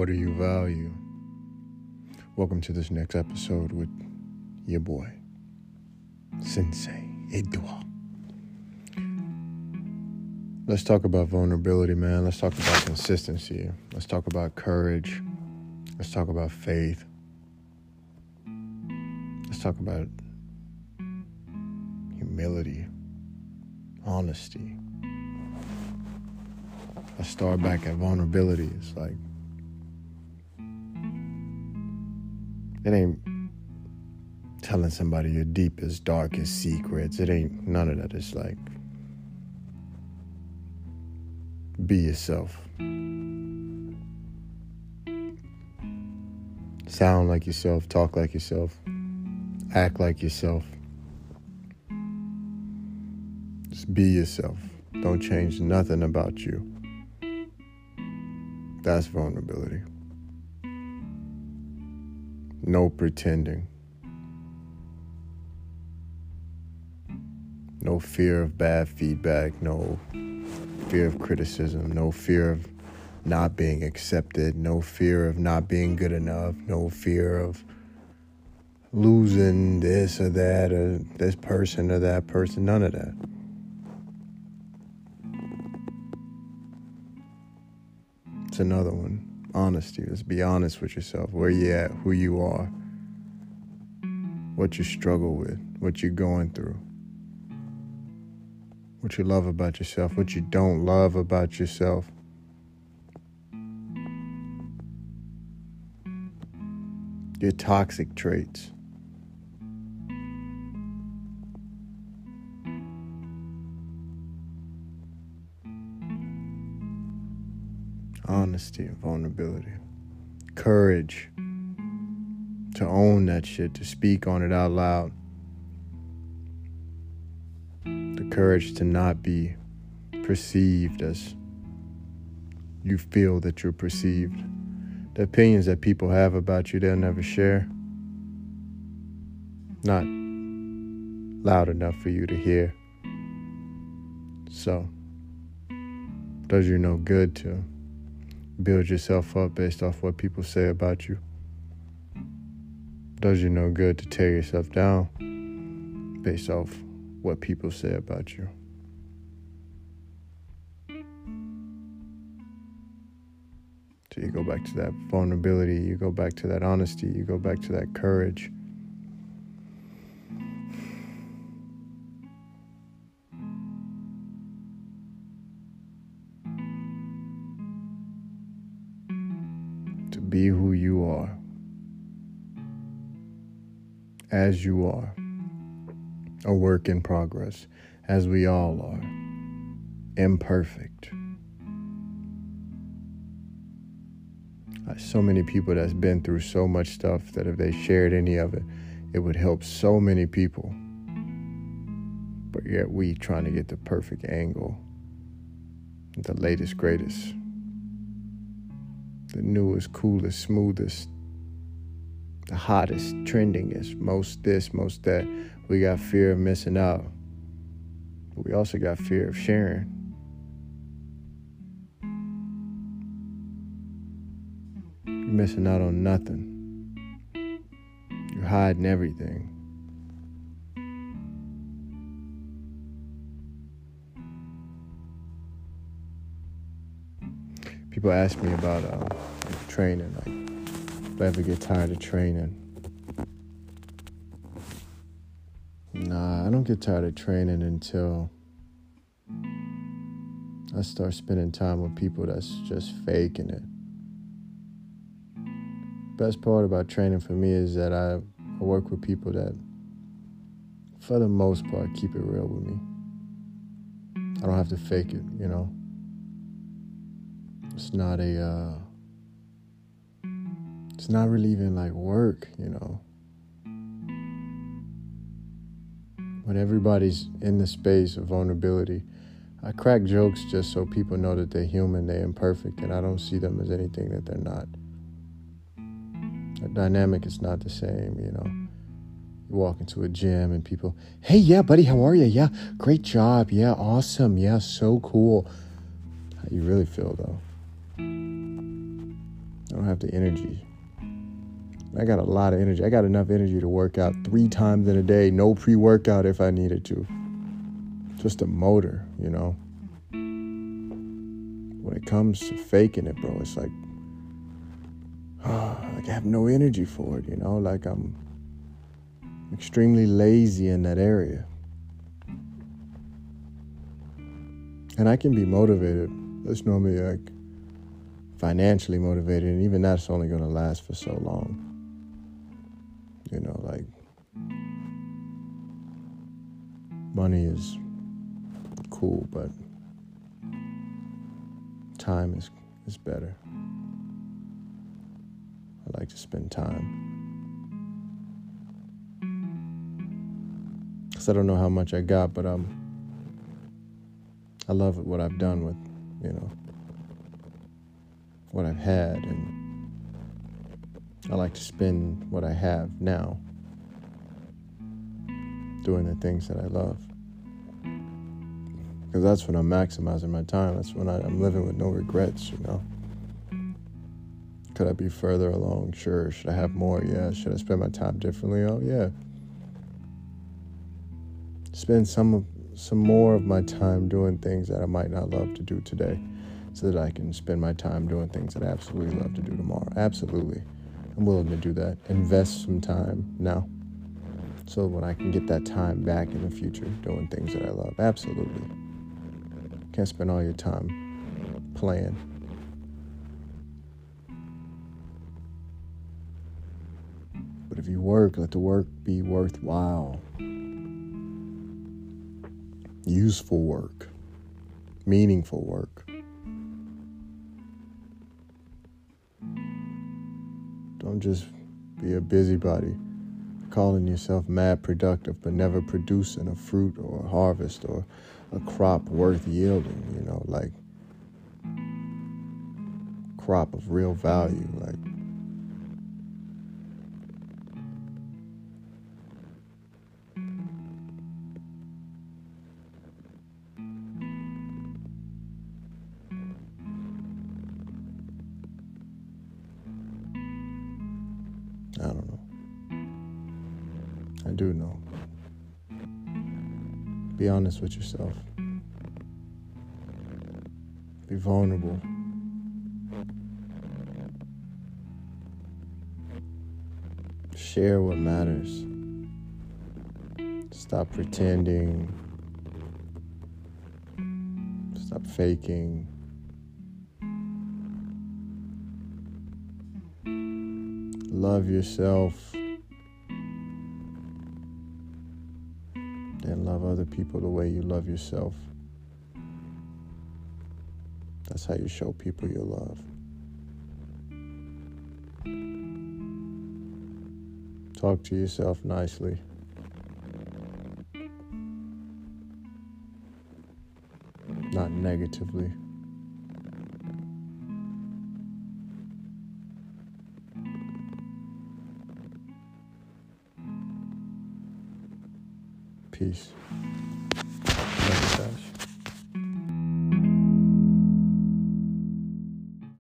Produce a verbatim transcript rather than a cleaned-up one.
What do you value? Welcome to this next episode with your boy, Sensei Idwa. Let's talk about vulnerability, man. Let's talk about consistency. Let's talk about courage. Let's talk about faith. Let's talk about humility, honesty. Let's start back at vulnerability. It's like, it ain't telling somebody your deepest, darkest secrets. It ain't none of that. It's like, be yourself. Sound like yourself, talk like yourself, act like yourself. Just be yourself. Don't change nothing about you. That's vulnerability. No pretending. No fear of bad feedback. No fear of criticism. No fear of not being accepted. No fear of not being good enough. No fear of losing this or that or this person or that person. None of that. Another one, honesty. Let's be honest with yourself, where you at, who you are, what you struggle with, what you're going through, what you love about yourself, what you don't love about yourself. Your toxic traits. Honesty and vulnerability. Courage to own that shit, to speak on it out loud. The courage to not be perceived as you feel that you're perceived. The opinions that people have about you, they'll never share. Not loud enough for you to hear. So, does you no good to build yourself up based off what people say about you. Does you no good to tear yourself down based off what people say about you. So you go back to that vulnerability, you go back to that honesty, you go back to that courage. Be who you are, as you are, a work in progress, as we all are, imperfect. So many people that's been through so much stuff that if they shared any of it, it would help so many people. But yet we trying to get the perfect angle, the latest, greatest. The newest, coolest, smoothest, the hottest, trendingest, most this, most that. We got fear of missing out. But we also got fear of sharing. You're missing out on nothing. You're hiding everything. People ask me about um, like training, like, do I ever get tired of training? Nah, I don't get tired of training until I start spending time with people that's just faking it. Best part about training for me is that I, I work with people that, for the most part, keep it real with me. I don't have to fake it, you know? It's not a, uh, it's not really even like work, you know. When everybody's in the space of vulnerability, I crack jokes just so people know that they're human, they're imperfect, and I don't see them as anything that they're not. The dynamic is not the same, you know. You walk into a gym and people, hey, yeah, buddy, how are you? Yeah, great job. Yeah, awesome. Yeah, so cool. How you really feel, though. I don't have the energy. I got a lot of energy. I got enough energy to work out three times in a day, no pre-workout if I needed to. Just a motor, you know. When it comes to faking it, bro, it's like, oh, like I have no energy for it, you know. Like I'm extremely lazy in that area. And I can be motivated. That's normally like financially motivated, and even that's only going to last for so long. You know, like, money is cool, but time is, is better. I like to spend time. Because I don't know how much I got, but um, I love what I've done with, you know, what I've had, and I like to spend what I have now doing the things that I love, because that's when I'm maximizing my time. That's when I, I'm living with no regrets, you know. Could I be further along? Sure. Should I have more? Yeah. Should I spend my time differently? Oh, yeah. Spend some of, some more of my time doing things that I might not love to do today, so that I can spend my time doing things that I absolutely love to do tomorrow. Absolutely. I'm willing to do that. Invest some time now, so when I can get that time back in the future doing things that I love. Absolutely. Can't spend all your time playing. But if you work, let the work be worthwhile. Useful work. Meaningful work. Don't just be a busybody, calling yourself mad productive, but never producing a fruit or a harvest or a crop worth yielding, you know, like crop of real value. Like, I don't know. I do know. Be honest with yourself. Be vulnerable. Share what matters. Stop pretending. Stop faking. Love yourself, then love other people the way you love yourself. That's how you show people your love. Talk to yourself nicely. Not negatively. Peace.